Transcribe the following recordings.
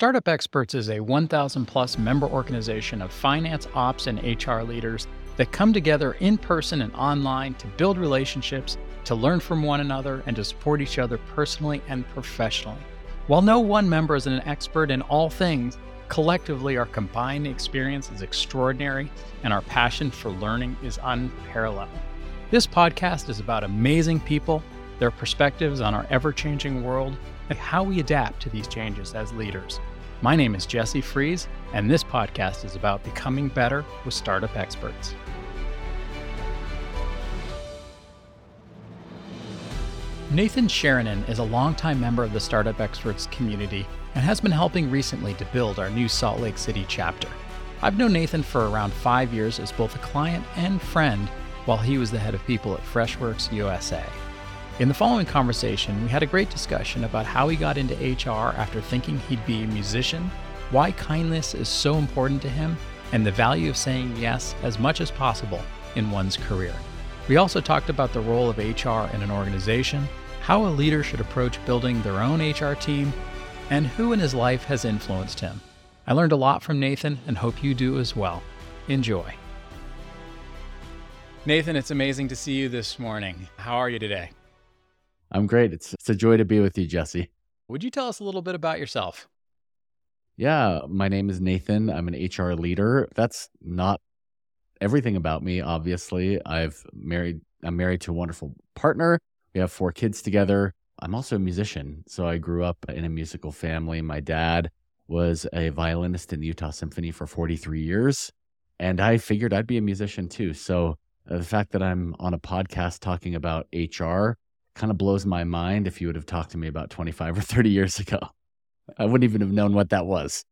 Startup Experts is a 1,000-plus member organization of finance, ops, and HR leaders that come together in person and online to build relationships, to learn from one another, and to support each other personally and professionally. While no one member is an expert in all things, collectively our combined experience is extraordinary and our passion for learning is unparalleled. This podcast is about amazing people, their perspectives on our ever-changing world, and how we adapt to these changes as leaders. My name is Jesse Freeze, and this podcast is about becoming better with Startup Experts. Nathan Sheranian is a longtime member of the Startup Experts community and has been helping recently to build our new Salt Lake City chapter. I've known Nathan for around 5 years as both a client and friend while he was the head of people at Freshworks USA. In the following conversation, we had a great discussion about how he got into HR after thinking he'd be a musician, why kindness is so important to him, and the value of saying yes as much as possible in one's career. We also talked about the role of HR in an organization, how a leader should approach building their own HR team, and who in his life has influenced him. I learned a lot from Nathan and hope you do as well. Enjoy. Nathan, it's amazing to see you this morning. How are you today? I'm great. It's a joy to be with you, Jesse. Would you tell us a little bit about yourself? Yeah, my name is Nathan. I'm an HR leader. That's not everything about me, obviously. I'm married to a wonderful partner. We have 4 kids together. I'm also a musician. So I grew up in a musical family. My dad was a violinist in the Utah Symphony for 43 years, and I figured I'd be a musician too. So the fact that I'm on a podcast talking about HR kind of blows my mind. If you would have talked to me about 25 or 30 years ago, I wouldn't even have known what that was.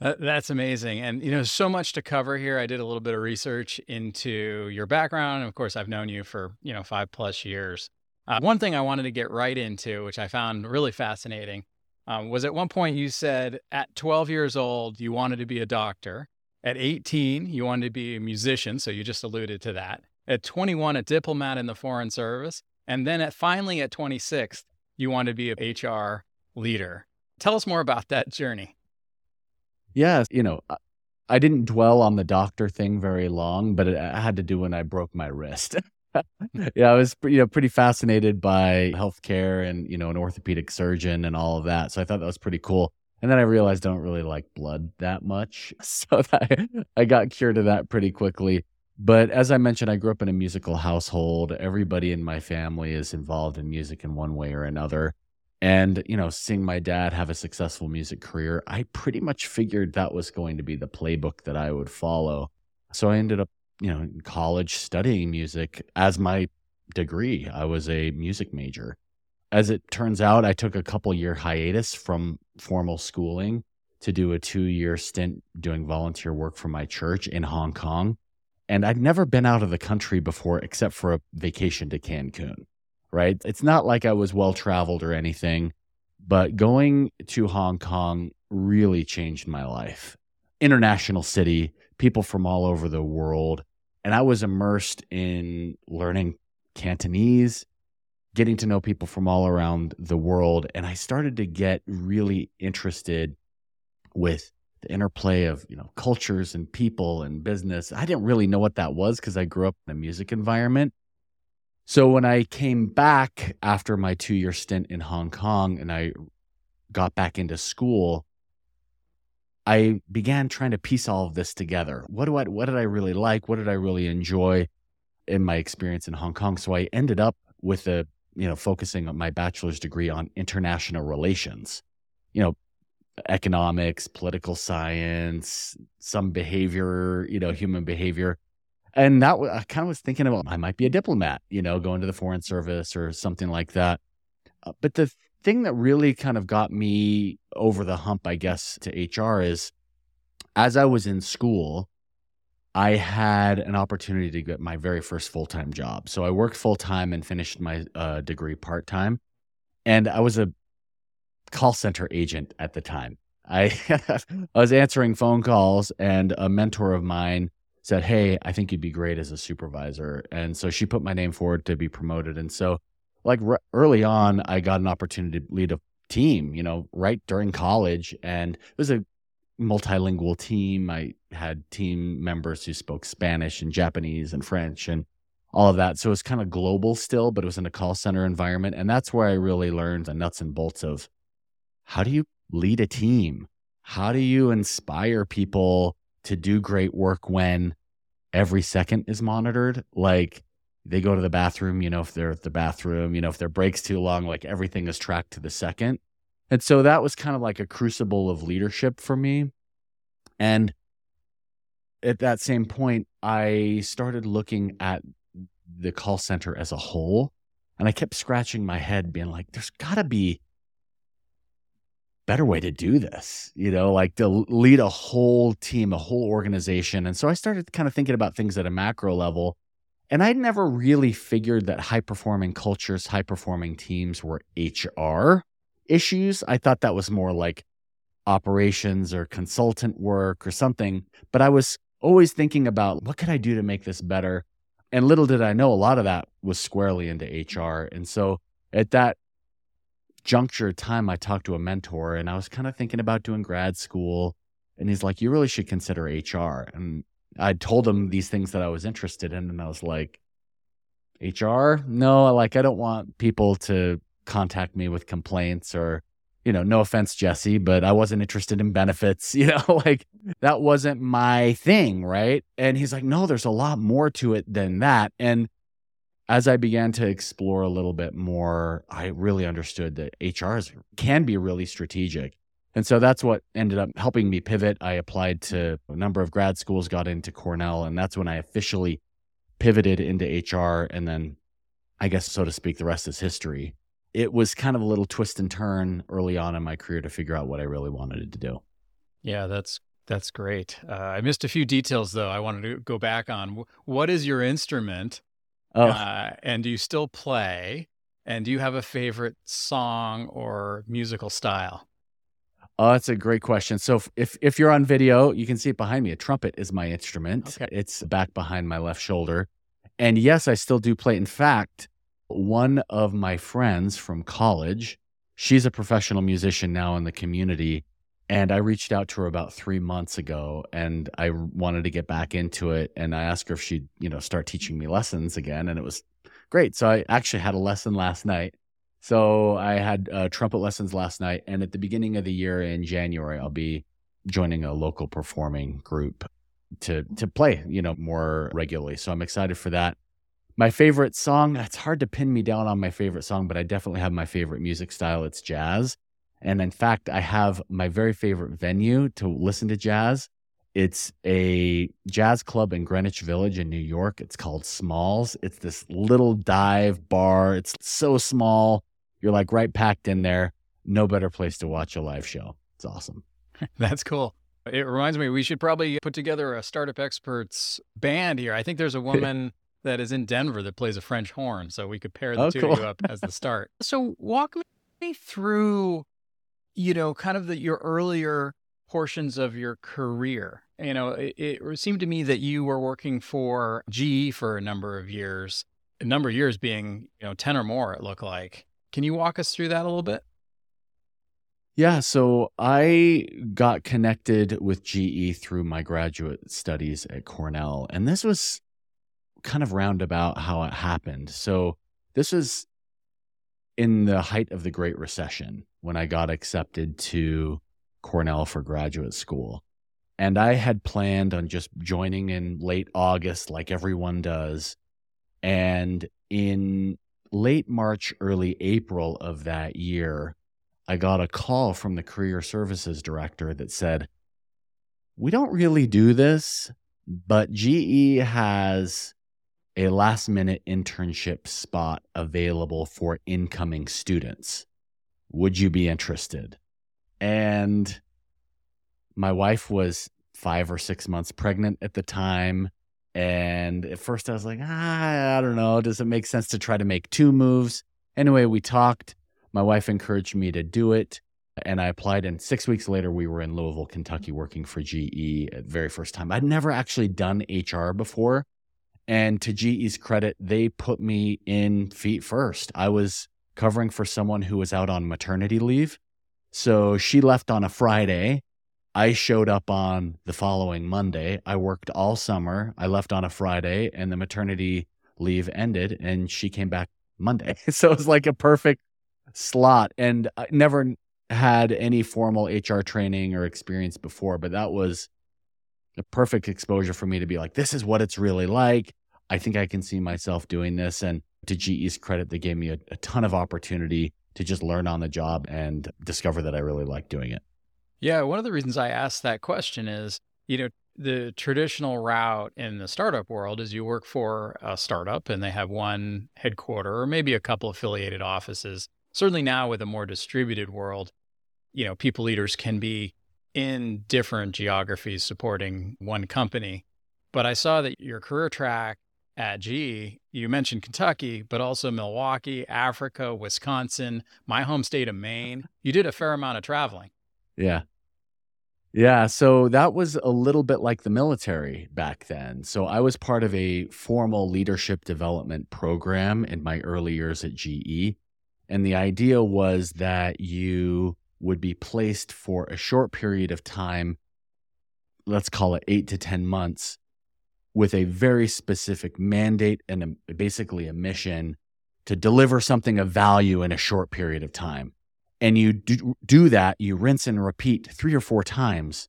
That's amazing. And, you know, so much to cover here. I did a little bit of research into your background. And of course, I've known you for, 5+ years. One thing I wanted to get right into, which I found really fascinating, was at one point you said at 12 years old, you wanted to be a doctor. At 18, you wanted to be a musician. So you just alluded to that. At 21, a diplomat in the Foreign Service. And then finally at 26, you want to be an HR leader. Tell us more about that journey. Yes, I didn't dwell on the doctor thing very long, but I had to do when I broke my wrist. I was pretty fascinated by healthcare and, an orthopedic surgeon and all of that. So I thought that was pretty cool. And then I realized I don't really like blood that much. So I got cured of that pretty quickly. But as I mentioned, I grew up in a musical household. Everybody in my family is involved in music in one way or another. And, seeing my dad have a successful music career, I pretty much figured that was going to be the playbook that I would follow. So I ended up, in college studying music as my degree. I was a music major. As it turns out, I took a couple-year hiatus from formal schooling to do a 2-year stint doing volunteer work for my church in Hong Kong. And I'd never been out of the country before except for a vacation to Cancun, right? It's not like I was well-traveled or anything, but going to Hong Kong really changed my life. International city, people from all over the world. And I was immersed in learning Cantonese, getting to know people from all around the world. And I started to get really interested with the interplay of, cultures and people and business. I didn't really know what that was because I grew up in a music environment. So when I came back after my 2-year stint in Hong Kong and I got back into school, I began trying to piece all of this together. What did I really like? What did I really enjoy in my experience in Hong Kong? So I ended up with focusing on my bachelor's degree on international relations, economics, political science, some behavior, human behavior. And that I kind of was thinking about, I might be a diplomat, going to the Foreign Service or something like that. But the thing that really kind of got me over the hump, I guess, to HR is as I was in school, I had an opportunity to get my very first full-time job. So I worked full-time and finished my degree part-time. And I was a call center agent at the time. I was answering phone calls, and a mentor of mine said, "Hey, I think you'd be great as a supervisor." And so she put my name forward to be promoted. And so early on, I got an opportunity to lead a team, you know, right during college. And it was a multilingual team. I had team members who spoke Spanish and Japanese and French and all of that. So it was kind of global still, but it was in a call center environment. And that's where I really learned the nuts and bolts of how do you lead a team? How do you inspire people to do great work when every second is monitored? Like they go to the bathroom, you know, if they're at the bathroom, you know, if their break's too long, like everything is tracked to the second. And so that was kind of like a crucible of leadership for me. And at that same point, I started looking at the call center as a whole. And I kept scratching my head being like, there's got to be better way to do this, you know, like to lead a whole team, a whole organization. And so I started kind of thinking about things at a macro level. And I'd never really figured that high-performing cultures, high-performing teams were HR issues. I thought that was more like operations or consultant work or something. But I was always thinking about what could I do to make this better? And little did I know, a lot of that was squarely into HR. And so at that juncture of time, I talked to a mentor and I was kind of thinking about doing grad school. And he's like, you really should consider HR. And I told him these things that I was interested in. And I was like, HR? No, like I don't want people to contact me with complaints or, you know, no offense, Jesse, but I wasn't interested in benefits, you know, like that wasn't my thing. Right. And he's like, no, there's a lot more to it than that. And as I began to explore a little bit more, I really understood that HRs can be really strategic. And so that's what ended up helping me pivot. I applied to a number of grad schools, got into Cornell, and that's when I officially pivoted into HR. And then I guess, so to speak, the rest is history. It was kind of a little twist and turn early on in my career to figure out what I really wanted to do. Yeah, that's great. I missed a few details, though. I wanted to go back on what is your instrument? Oh. And do you still play? And do you have a favorite song or musical style? Oh, that's a great question. So if you're on video, you can see it behind me. A trumpet is my instrument. Okay. It's back behind my left shoulder. And yes, I still do play. In fact, one of my friends from college, she's a professional musician now in the community. And I reached out to her about 3 months ago and I wanted to get back into it. And I asked her if she'd, you know, start teaching me lessons again. And it was great. So I actually had a lesson last night. So I had trumpet lessons last night. And at the beginning of the year in January, I'll be joining a local performing group to play, you know, more regularly. So I'm excited for that. My favorite song, it's hard to pin me down on my favorite song, but I definitely have my favorite music style. It's jazz. And in fact, I have my very favorite venue to listen to jazz. It's a jazz club in Greenwich Village in New York. It's called Smalls. It's this little dive bar. It's so small. You're like right packed in there. No better place to watch a live show. It's awesome. That's cool. It reminds me, we should probably put together a Startup Experts band here. I think there's a woman that is in Denver that plays a French horn. So we could pair the two of you up as the start. So walk me through, you know, kind of your earlier portions of your career. You know, it seemed to me that you were working for GE for a number of years being, you know, 10 or more, it looked like. Can you walk us through that a little bit? Yeah, so I got connected with GE through my graduate studies at Cornell. And this was kind of roundabout how it happened. So this was in the height of the Great Recession, when I got accepted to Cornell for graduate school. And I had planned on just joining in late August, like everyone does. And in late March, early April of that year, I got a call from the career services director that said, we don't really do this, but GE has a last-minute internship spot available for incoming students. Would you be interested? And my wife was 5 or 6 months pregnant at the time. And at first I was like, I don't know. Does it make sense to try to make two moves? Anyway, we talked. My wife encouraged me to do it. And I applied. And 6 weeks later, we were in Louisville, Kentucky, working for GE at the very first time. I'd never actually done HR before. And to GE's credit, they put me in feet first. I was covering for someone who was out on maternity leave. So she left on a Friday. I showed up on the following Monday. I worked all summer. I left on a Friday and the maternity leave ended and she came back Monday. So it was like a perfect slot. And I never had any formal HR training or experience before, but that was a perfect exposure for me to be like, this is what it's really like. I think I can see myself doing this. And to GE's credit, they gave me a ton of opportunity to just learn on the job and discover that I really like doing it. Yeah. One of the reasons I asked that question is, you know, the traditional route in the startup world is you work for a startup and they have one headquarter or maybe a couple affiliated offices. Certainly now with a more distributed world, you know, people leaders can be in different geographies supporting one company. But I saw that your career track at GE, you mentioned Kentucky, but also Milwaukee, Africa, Wisconsin, my home state of Maine. You did a fair amount of traveling. Yeah. So that was a little bit like the military back then. So I was part of a formal leadership development program in my early years at GE. And the idea was that you would be placed for a short period of time, let's call it 8 to 10 months, with a very specific mandate and basically a mission to deliver something of value in a short period of time. And you do that, you rinse and repeat 3 or 4 times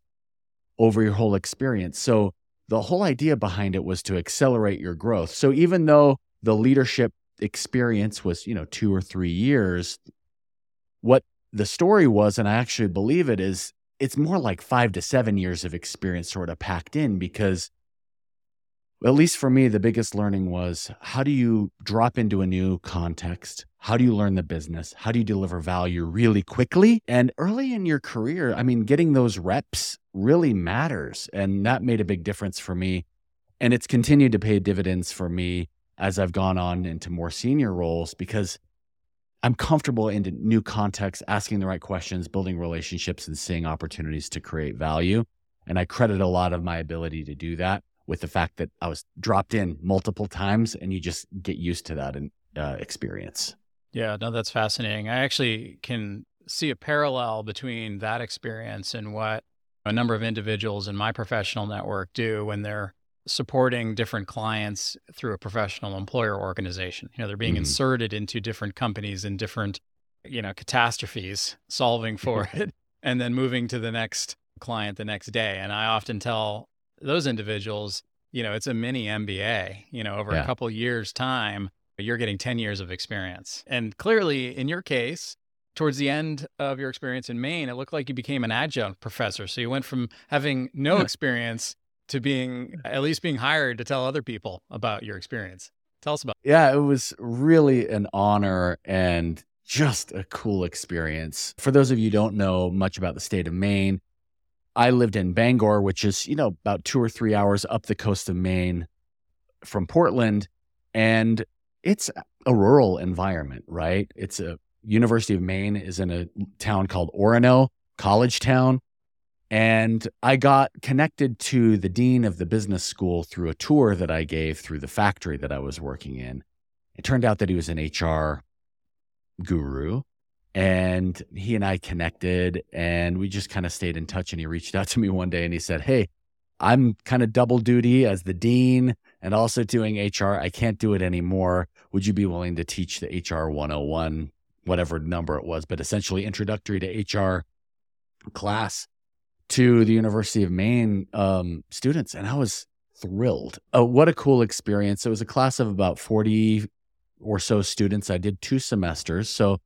over your whole experience. So the whole idea behind it was to accelerate your growth. So even though the leadership experience was, you know, 2 or 3 years, what the story was, and I actually believe it is, it's more like 5 to 7 years of experience sort of packed in, because at least for me, the biggest learning was, how do you drop into a new context? How do you learn the business? How do you deliver value really quickly? And early in your career, I mean, getting those reps really matters. And that made a big difference for me. And it's continued to pay dividends for me as I've gone on into more senior roles, because I'm comfortable in new contexts, asking the right questions, building relationships, and seeing opportunities to create value. And I credit a lot of my ability to do that with the fact that I was dropped in multiple times, and you just get used to that experience. Yeah, no, that's fascinating. I actually can see a parallel between that experience and what a number of individuals in my professional network do when they're supporting different clients through a professional employer organization. You know, they're being inserted into different companies and different, you know, catastrophes, solving for it, and then moving to the next client the next day. And I often tell those individuals, you know, it's a mini MBA, you know, over a couple of years' time, you're getting 10 years of experience. And clearly in your case, towards the end of your experience in Maine, it looked like you became an adjunct professor. So you went from having no experience to being hired to tell other people about your experience. Tell us about it. Yeah, it was really an honor and just a cool experience. For those of you who don't know much about the state of Maine, I lived in Bangor, which is, you know, about 2 or 3 hours up the coast of Maine from Portland. And it's a rural environment, right? It's a University of Maine is in a town called Orono, college town. And I got connected to the dean of the business school through a tour that I gave through the factory that I was working in. It turned out that he was an HR guru, and he and I connected, and we just kind of stayed in touch. And he reached out to me one day and he said, "Hey, I'm kind of double duty as the dean and also doing HR. I can't do it anymore. Would you be willing to teach the HR 101, whatever number it was, but essentially introductory to HR class to the University of Maine students?" And I was thrilled. What a cool experience. It was a class of about 40 or so students. I did 2 semesters, so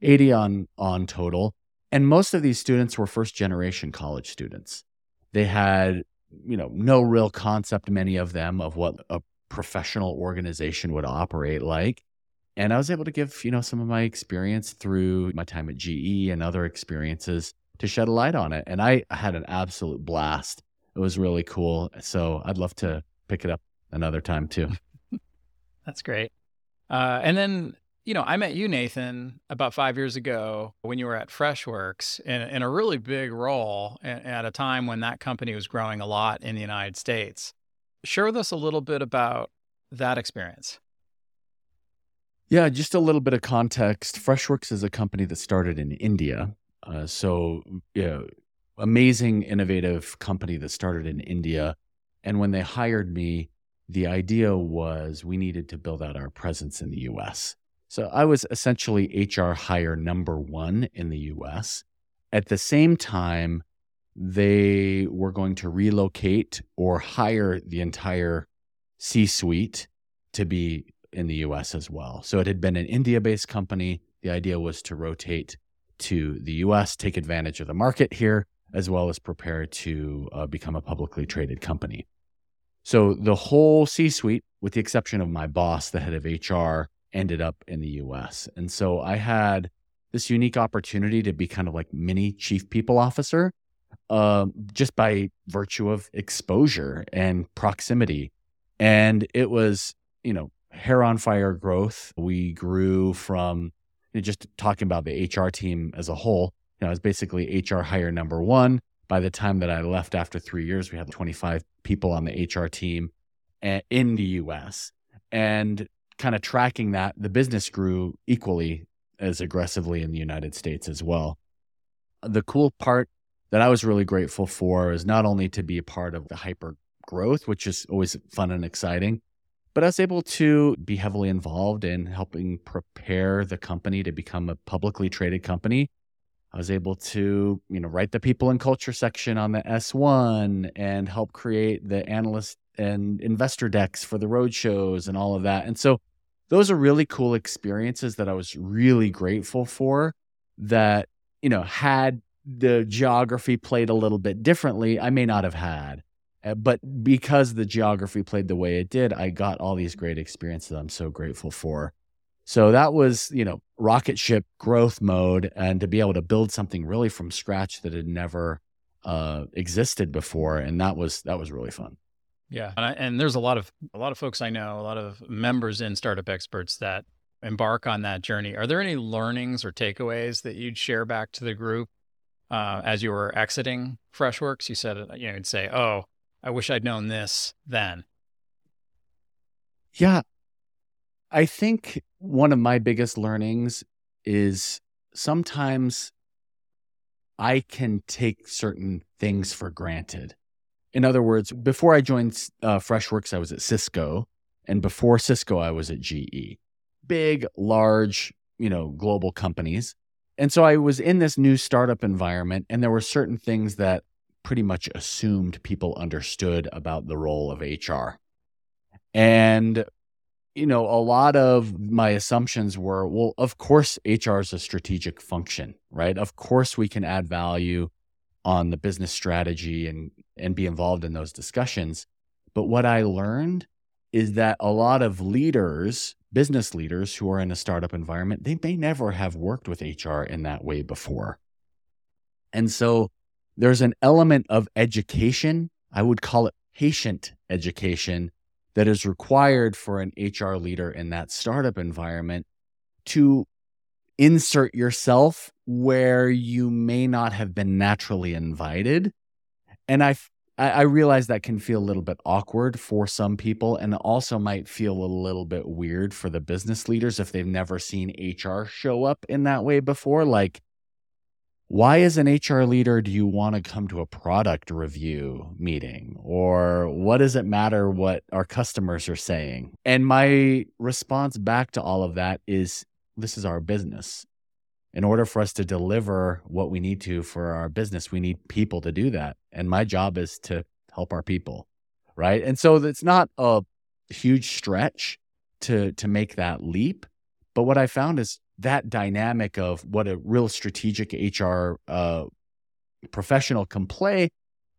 80 on total. And most of these students were first-generation college students. They had, you know, no real concept, many of them, of what a professional organization would operate like. And I was able to give, you know, some of my experience through my time at GE and other experiences to shed a light on it. And I had an absolute blast. It was really cool. So I'd love to pick it up another time too. That's great. And then, you know, I met you, Nathan, about 5 years ago when you were at Freshworks in a really big role at a time when that company was growing a lot in the United States. Share with us a little bit about that experience. Yeah, just a little bit of context. Freshworks is a company that started in India. Amazing, innovative company that started in India. And when they hired me, the idea was we needed to build out our presence in the U.S. So I was essentially HR hire number one in the U.S. At the same time, they were going to relocate or hire the entire C-suite to be in the U.S. as well. So it had been an India-based company. The idea was to rotate to the U.S., take advantage of the market here, as well as prepare to become a publicly traded company. So the whole C-suite, with the exception of my boss, the head of HR, ended up in the U.S. And so I had this unique opportunity to be kind of like mini chief people officer just by virtue of exposure and proximity. And it was, hair on fire growth. We grew from just talking about the HR team as a whole. I was basically HR hire number one. By the time that I left after 3 years, we had 25 people on the HR team in the U.S. And kind of tracking that, the business grew equally as aggressively in the United States as well. The cool part that I was really grateful for is not only to be a part of the hyper growth, which is always fun and exciting, but I was able to be heavily involved in helping prepare the company to become a publicly traded company. I was able to, write the people and culture section on the S1 and help create the analyst and investor decks for the roadshows and all of that. And so those are really cool experiences that I was really grateful for that, had the geography played a little bit differently, I may not have had. But because the geography played the way it did, I got all these great experiences that I'm so grateful for. So that was, rocket ship growth mode, and to be able to build something really from scratch that had never existed before, and that was really fun. Yeah, and there's a lot of folks I know, a lot of members in Startup Experts that embark on that journey. Are there any learnings or takeaways that you'd share back to the group as you were exiting Freshworks? You said you'd say, "Oh, I wish I'd known this then." Yeah. I think one of my biggest learnings is sometimes I can take certain things for granted. In other words, before I joined Freshworks, I was at Cisco. And before Cisco, I was at GE. Big, large, global companies. And so I was in this new startup environment, and there were certain things that pretty much assumed people understood about the role of HR. And, a lot of my assumptions were, well, of course, HR is a strategic function, right? Of course, we can add value on the business strategy and be involved in those discussions. But what I learned is that a lot of leaders, business leaders who are in a startup environment, they may never have worked with HR in that way before. And so there's an element of education, I would call it patient education, that is required for an HR leader in that startup environment to insert yourself where you may not have been naturally invited. And I realize that can feel a little bit awkward for some people, and also might feel a little bit weird for the business leaders if they've never seen HR show up in that way before. Like, why as an HR leader do you want to come to a product review meeting? Or what does it matter what our customers are saying? And my response back to all of that is, this is our business. In order for us to deliver what we need to for our business, we need people to do that. And my job is to help our people, right? And so it's not a huge stretch to make that leap. But what I found is that dynamic of what a real strategic HR professional can play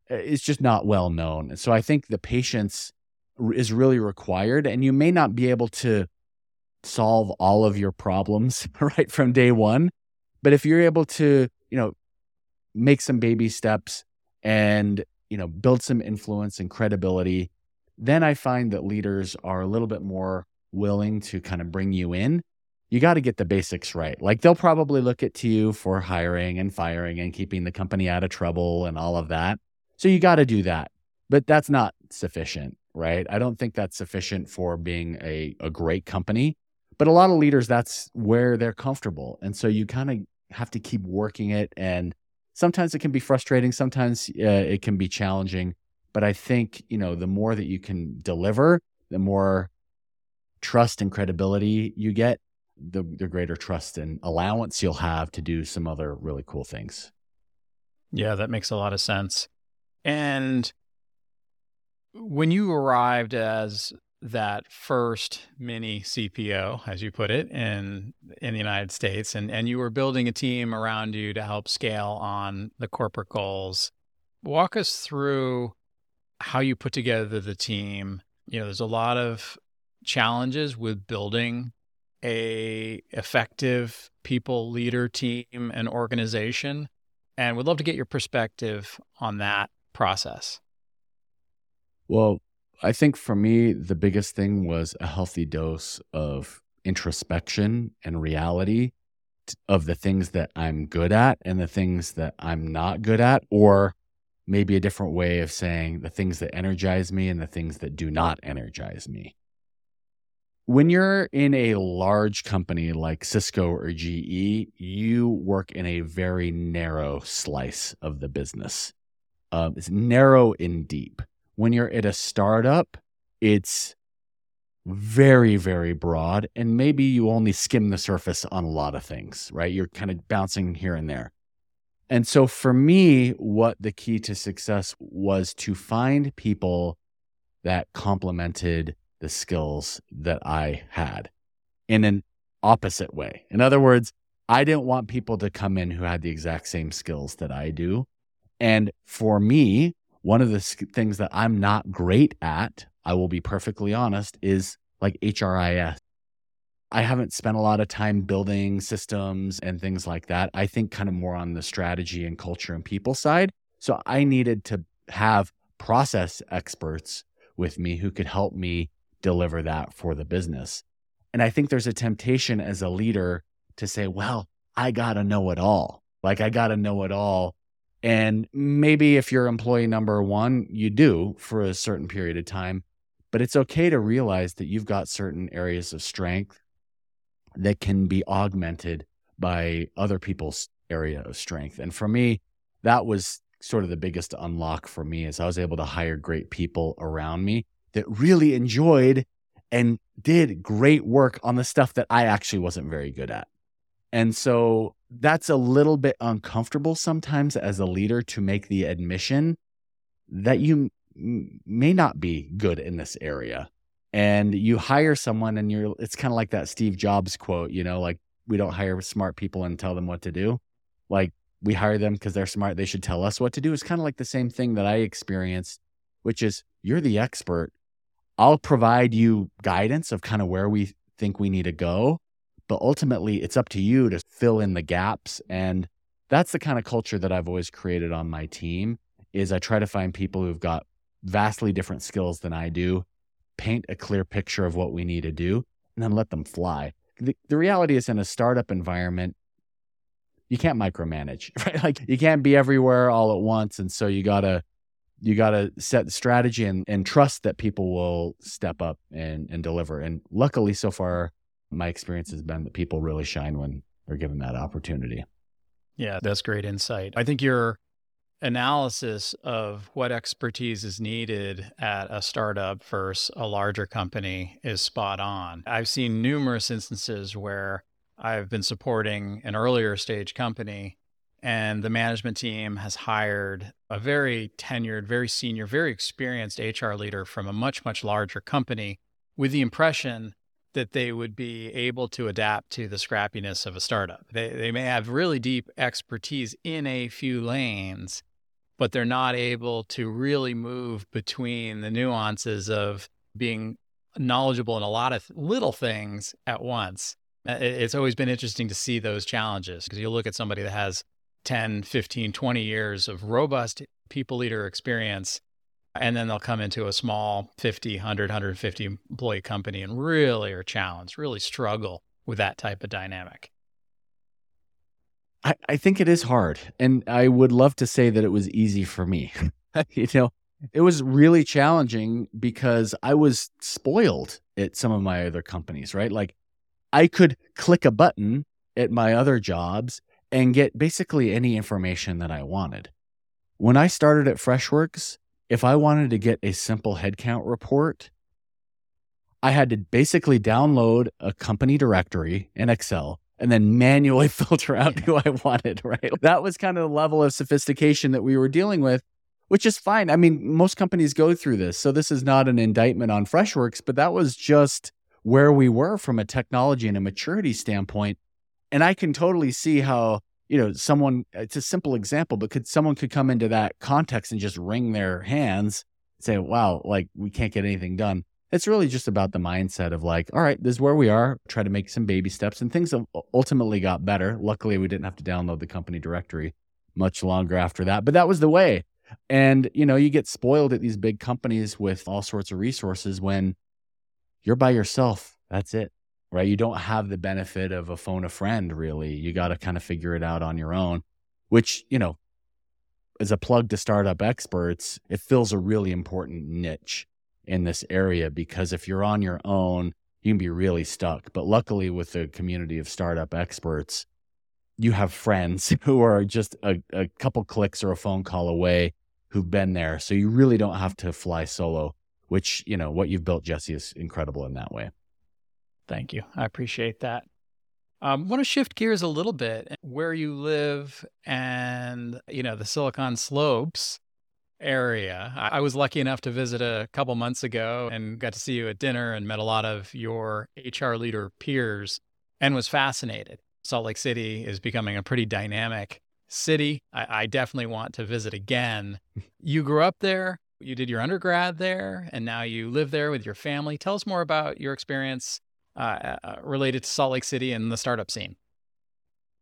is just not well known. And so I think the patience is really required, and you may not be able to solve all of your problems right from day one, but if you're able to, make some baby steps and, build some influence and credibility, then I find that leaders are a little bit more willing to kind of bring you in. You got to get the basics right. Like, they'll probably look at you for hiring and firing and keeping the company out of trouble and all of that. So you got to do that, but that's not sufficient, right? I don't think that's sufficient for being a great company, But a lot of leaders, that's where they're comfortable. And so you kind of have to keep working it. And sometimes it can be frustrating. Sometimes it can be challenging. But I think, you know, the more that you can deliver, the more trust and credibility you get, the greater trust and allowance you'll have to do some other really cool things. Yeah, that makes a lot of sense. And when you arrived as that first mini CPO, as you put it, in the United States, and you were building a team around you to help scale on the corporate goals, walk us through how you put together the team. You know, there's a lot of challenges with building a effective people, leader, team, and organization. And we'd love to get your perspective on that process. Well, I think for me, the biggest thing was a healthy dose of introspection and reality of the things that I'm good at and the things that I'm not good at, or maybe a different way of saying the things that energize me and the things that do not energize me. When you're in a large company like Cisco or GE, you work in a very narrow slice of the business. It's narrow and deep. When you're at a startup, it's very, very broad, and maybe you only skim the surface on a lot of things, right? You're kind of bouncing here and there. And so for me, what the key to success was to find people that complemented the skills that I had in an opposite way. In other words, I didn't want people to come in who had the exact same skills that I do. And for me, one of the things that I'm not great at, I will be perfectly honest, is like HRIS. I haven't spent a lot of time building systems and things like that. I think kind of more on the strategy and culture and people side. So I needed to have process experts with me who could help me deliver that for the business. And I think there's a temptation as a leader to say, well, I got to know it all. Like, I got to know it all. And maybe if you're employee number one, you do for a certain period of time, but it's okay to realize that you've got certain areas of strength that can be augmented by other people's area of strength. And for me, that was sort of the biggest unlock for me, is I was able to hire great people around me that really enjoyed and did great work on the stuff that I actually wasn't very good at. And so that's a little bit uncomfortable sometimes as a leader to make the admission that you may not be good in this area. And you hire someone and it's kind of like that Steve Jobs quote, you know, like, we don't hire smart people and tell them what to do. Like, we hire them because they're smart. They should tell us what to do. It's kind of like the same thing that I experienced, which is, you're the expert. I'll provide you guidance of kind of where we think we need to go, but ultimately it's up to you to fill in the gaps. And that's the kind of culture that I've always created on my team, is I try to find people who've got vastly different skills than I do, paint a clear picture of what we need to do, and then let them fly. The reality is, in a startup environment, you can't micromanage, right? Like, you can't be everywhere all at once. And so you gotta set the strategy and trust that people will step up and deliver. And luckily, so far, my experience has been that people really shine when they're given that opportunity. Yeah, that's great insight. I think your analysis of what expertise is needed at a startup versus a larger company is spot on. I've seen numerous instances where I've been supporting an earlier stage company, and the management team has hired a very tenured, very senior, very experienced HR leader from a much, much larger company, with the impression that they would be able to adapt to the scrappiness of a startup. They may have really deep expertise in a few lanes, but they're not able to really move between the nuances of being knowledgeable in a lot of little things at once. It's always been interesting to see those challenges, because you look at somebody that has 10, 15, 20 years of robust people leader experience, and then they'll come into a small 50, 100, 150 employee company and really are challenged, really struggle with that type of dynamic. I think it is hard. And I would love to say that it was easy for me. You know, it was really challenging because I was spoiled at some of my other companies, right? Like, I could click a button at my other jobs and get basically any information that I wanted. When I started at Freshworks, if I wanted to get a simple headcount report, I had to basically download a company directory in Excel and then manually filter out who I wanted, right? That was kind of the level of sophistication that we were dealing with, which is fine. I mean, most companies go through this. So this is not an indictment on Freshworks, but that was just where we were from a technology and a maturity standpoint. And I can totally see how, you know, someone, it's a simple example, but someone could come into that context and just wring their hands and say, wow, like we can't get anything done. It's really just about the mindset of like, all right, this is where we are, try to make some baby steps, and things ultimately got better. Luckily, we didn't have to download the company directory much longer after that, but that was the way. And, you know, you get spoiled at these big companies with all sorts of resources when you're by yourself. That's it, right? You don't have the benefit of a phone a friend, really. You got to kind of figure it out on your own, which, you know, as a plug to Startup Experts, it fills a really important niche in this area, because if you're on your own, you can be really stuck. But luckily, with the community of Startup Experts, you have friends who are just a couple clicks or a phone call away who've been there. So you really don't have to fly solo, which, you know, what you've built, Jesse, is incredible in that way. Thank you. I appreciate that. I want to shift gears a little bit. Where you live and, you know, the Silicon Slopes area. I was lucky enough to visit a couple months ago and got to see you at dinner and met a lot of your HR leader peers and was fascinated. Salt Lake City is becoming a pretty dynamic city. I definitely want to visit again. You grew up there, you did your undergrad there, and now you live there with your family. Tell us more about your experience related to Salt Lake City and the startup scene.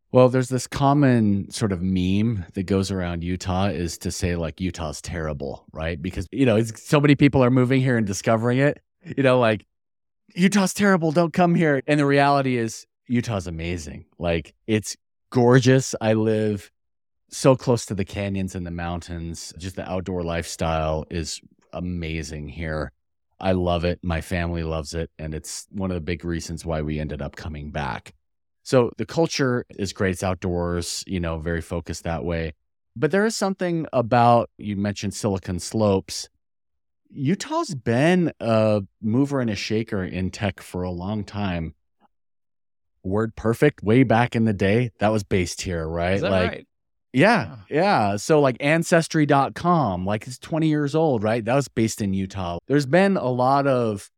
Well, there's this common sort of meme that goes around Utah is to say like Utah's terrible, right? Because, you know, it's, so many people are moving here and discovering it, you know, like Utah's terrible, don't come here. And the reality is Utah's amazing. Like it's gorgeous. I live so close to the canyons and the mountains. Just the outdoor lifestyle is amazing here. I love it. My family loves it. And it's one of the big reasons why we ended up coming back. So the culture is great. It's outdoors, you know, very focused that way. But there is something about, you mentioned Silicon Slopes. Utah's been a mover and a shaker in tech for a long time. Word Perfect, way back in the day, that was based here, right? Is that like, right? Yeah. So like Ancestry.com, like it's 20 years old, right? That was based in Utah. There's been a lot of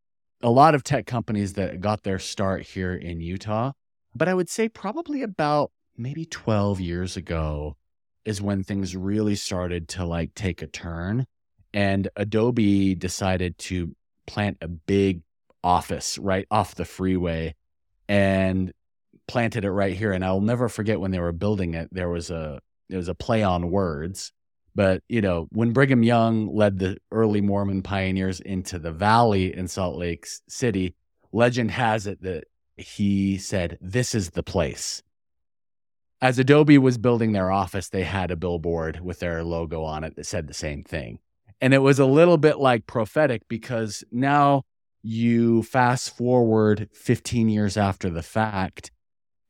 tech companies that got their start here in Utah. But I would say probably about maybe 12 years ago is when things really started to like take a turn, and Adobe decided to plant a big office right off the freeway and planted it right here. And I'll never forget when they were building it, there was a play on words, but you know, when Brigham Young led the early Mormon pioneers into the valley in Salt Lake City, legend has it that he said, "This is the place." As Adobe was building their office, they had a billboard with their logo on it that said the same thing. And it was a little bit like prophetic, because now you fast forward 15 years after the fact,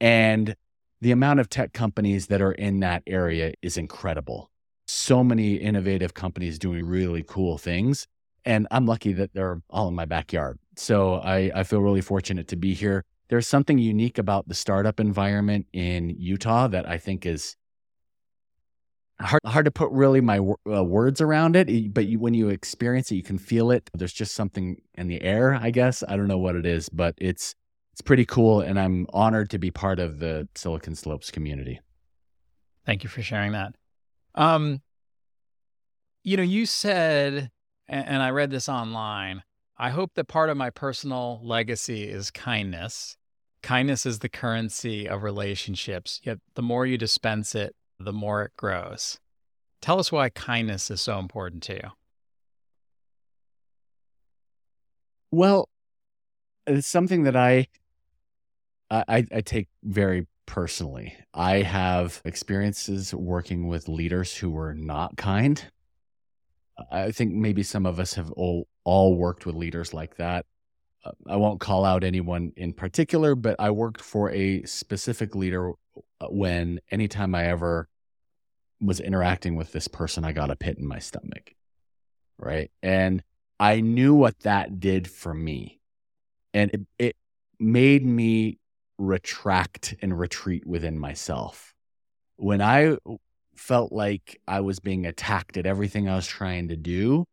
and the amount of tech companies that are in that area is incredible. So many innovative companies doing really cool things. And I'm lucky that they're all in my backyard. So I feel really fortunate to be here. There's something unique about the startup environment in Utah that I think is hard to put really my words around it, but when you experience it, you can feel it. There's just something in the air, I guess. I don't know what it is, but it's pretty cool, and I'm honored to be part of the Silicon Slopes community. Thank you for sharing that. You know, you said, and I read this online, I hope that part of my personal legacy is kindness. Kindness is the currency of relationships, yet the more you dispense it, the more it grows. Tell us why kindness is so important to you. Well, it's something that I take very personally. I have experiences working with leaders who were not kind. I think maybe some of us have all worked with leaders like that. I won't call out anyone in particular, but I worked for a specific leader when anytime I ever was interacting with this person, I got a pit in my stomach, right? And I knew what that did for me. And it made me retract and retreat within myself. When I felt like I was being attacked at everything I was trying to do,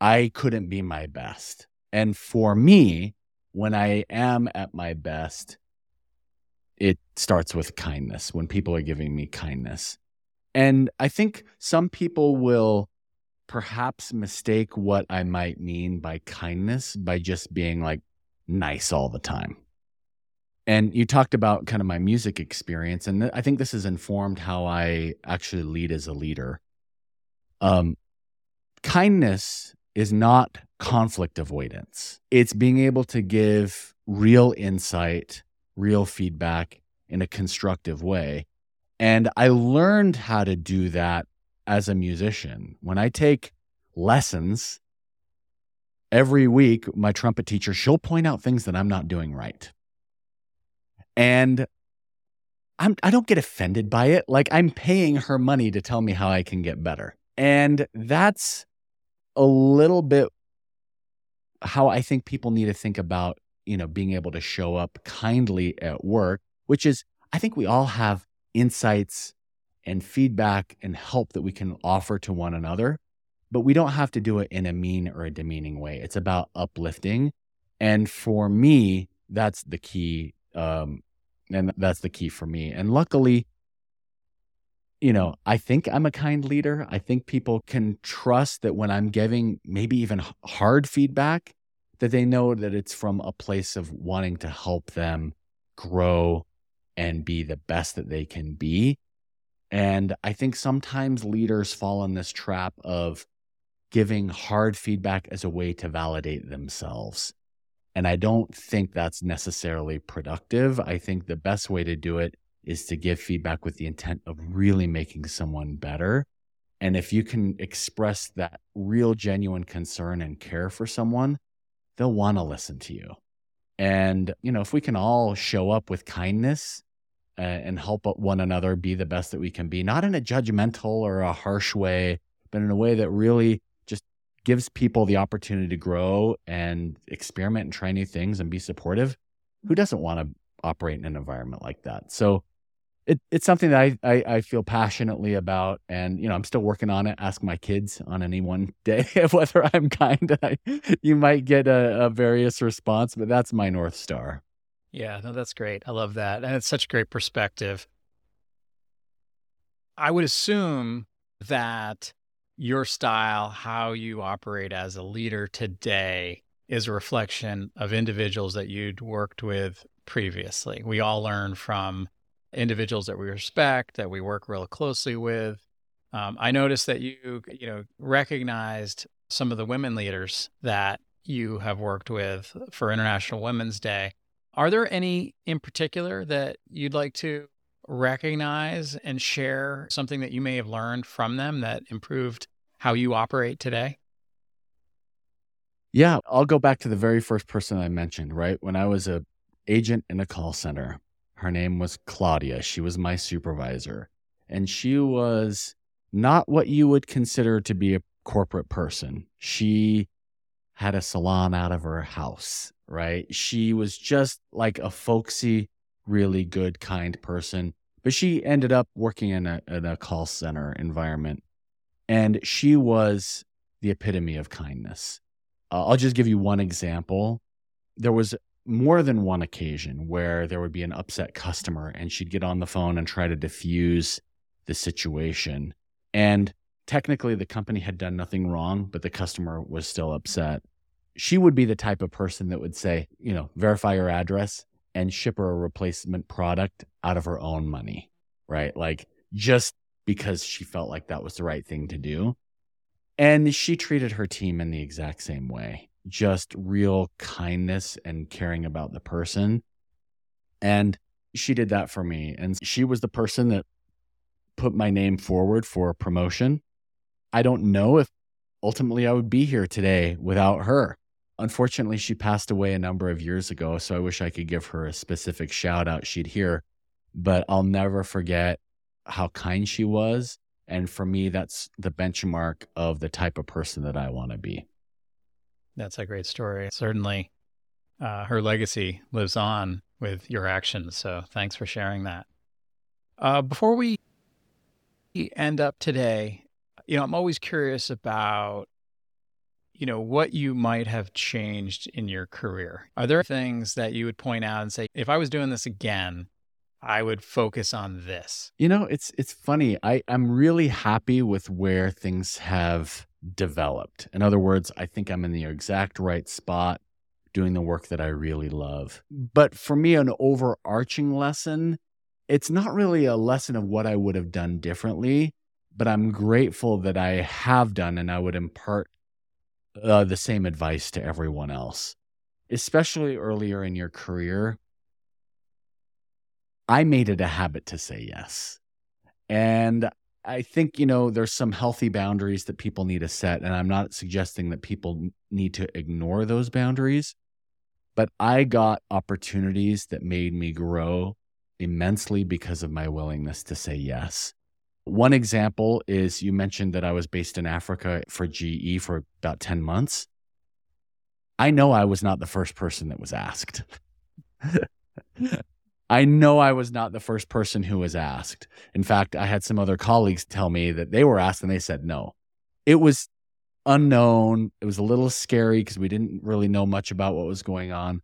I couldn't be my best. And for me, when I am at my best, it starts with kindness, when people are giving me kindness. And I think some people will perhaps mistake what I might mean by kindness by just being like nice all the time. And you talked about kind of my music experience, and I think this has informed how I actually lead as a leader. Kindness is not conflict avoidance. It's being able to give real insight, real feedback in a constructive way. And I learned how to do that as a musician. When I take lessons every week, my trumpet teacher, she'll point out things that I'm not doing right. And I don't get offended by it. Like, I'm paying her money to tell me how I can get better. And that's a little bit how I think people need to think about, you know, being able to show up kindly at work, which is, I think we all have insights and feedback and help that we can offer to one another, but we don't have to do it in a mean or a demeaning way. It's about uplifting. And for me, that's the key. And that's the key for me. And luckily, you know, I think I'm a kind leader. I think people can trust that when I'm giving maybe even hard feedback, that they know that it's from a place of wanting to help them grow and be the best that they can be. And I think sometimes leaders fall in this trap of giving hard feedback as a way to validate themselves. And I don't think that's necessarily productive. I think the best way to do it is to give feedback with the intent of really making someone better. And if you can express that real, genuine concern and care for someone, they'll want to listen to you. And, you know, if we can all show up with kindness and help one another be the best that we can be, not in a judgmental or a harsh way, but in a way that really gives people the opportunity to grow and experiment and try new things and be supportive. Who doesn't want to operate in an environment like that? So it's something that I feel passionately about, and, you know, I'm still working on it. Ask my kids on any one day whether I'm kind. You might get a various response, but that's my North Star. Yeah, no, that's great. I love that. And it's such a great perspective. I would assume that your style, how you operate as a leader today, is a reflection of individuals that you'd worked with previously. We all learn from individuals that we respect, that we work real closely with. I noticed that you know, recognized some of the women leaders that you have worked with for International Women's Day. Are there any in particular that you'd like to recognize and share something that you may have learned from them that improved how you operate today? Yeah, I'll go back to the very first person I mentioned, right? When I was an agent in a call center, her name was Claudia. She was my supervisor, and she was not what you would consider to be a corporate person. She had a salon out of her house, right? She was just like a folksy, really good, kind person, but she ended up working in a call center environment, and she was the epitome of kindness. I'll just give you one example. There was more than one occasion where there would be an upset customer, and she'd get on the phone and try to diffuse the situation. And technically the company had done nothing wrong, but the customer was still upset. She would be the type of person that would say, you know, verify your address, and ship her a replacement product out of her own money, right? Like, just because she felt like that was the right thing to do. And she treated her team in the exact same way, just real kindness and caring about the person. And she did that for me. And she was the person that put my name forward for a promotion. I don't know if ultimately I would be here today without her. Unfortunately, she passed away a number of years ago, so I wish I could give her a specific shout out she'd hear, but I'll never forget how kind she was. And for me, that's the benchmark of the type of person that I want to be. That's a great story. Certainly, her legacy lives on with your actions. So thanks for sharing that. Before we end up today, I'm always curious about, what you might have changed in your career. Are there things that you would point out and say, if I was doing this again, I would focus on this? It's funny. I'm really happy with where things have developed. In other words, I think I'm in the exact right spot doing the work that I really love. But for me, an overarching lesson, it's not really a lesson of what I would have done differently, but I'm grateful that I have done, and I would impart the same advice to everyone else, especially earlier in your career. I made it a habit to say yes. And I think, there's some healthy boundaries that people need to set. And I'm not suggesting that people need to ignore those boundaries, but I got opportunities that made me grow immensely because of my willingness to say yes. One example is, you mentioned that I was based in Africa for GE for about 10 months. I know I was not the first person that was asked. I know I was not the first person who was asked. In fact, I had some other colleagues tell me that they were asked and they said no. It was unknown. It was a little scary because we didn't really know much about what was going on.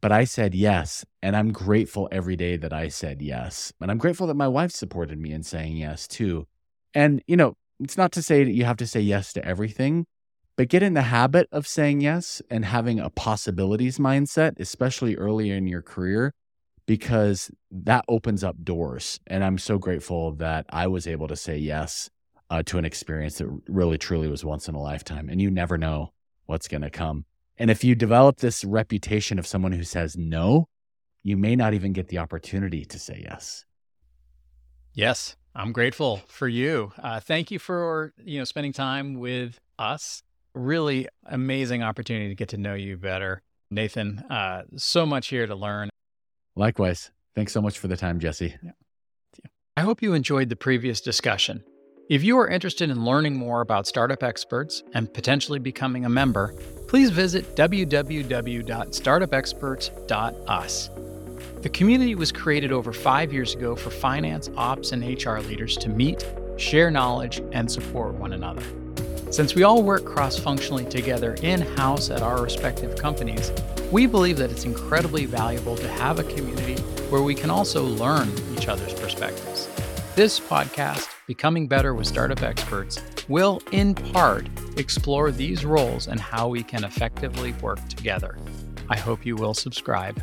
But I said yes, and I'm grateful every day that I said yes. And I'm grateful that my wife supported me in saying yes too. And, it's not to say that you have to say yes to everything, but get in the habit of saying yes and having a possibilities mindset, especially early in your career, because that opens up doors. And I'm so grateful that I was able to say yes to an experience that really, truly was once in a lifetime. And you never know what's going to come. And if you develop this reputation of someone who says no, you may not even get the opportunity to say yes. Yes, I'm grateful for you. Thank you for spending time with us. Really amazing opportunity to get to know you better, Nathan. So much here to learn. Likewise. Thanks so much for the time, Jesse. Yeah. I hope you enjoyed the previous discussion. If you are interested in learning more about Startup Experts and potentially becoming a member, please visit www.startupexperts.us. The community was created over 5 years ago for finance, ops, and HR leaders to meet, share knowledge, and support one another. Since we all work cross-functionally together in-house at our respective companies, we believe that it's incredibly valuable to have a community where we can also learn each other's perspectives. This podcast, Becoming Better with Startup Experts, will in part explore these roles and how we can effectively work together. I hope you will subscribe.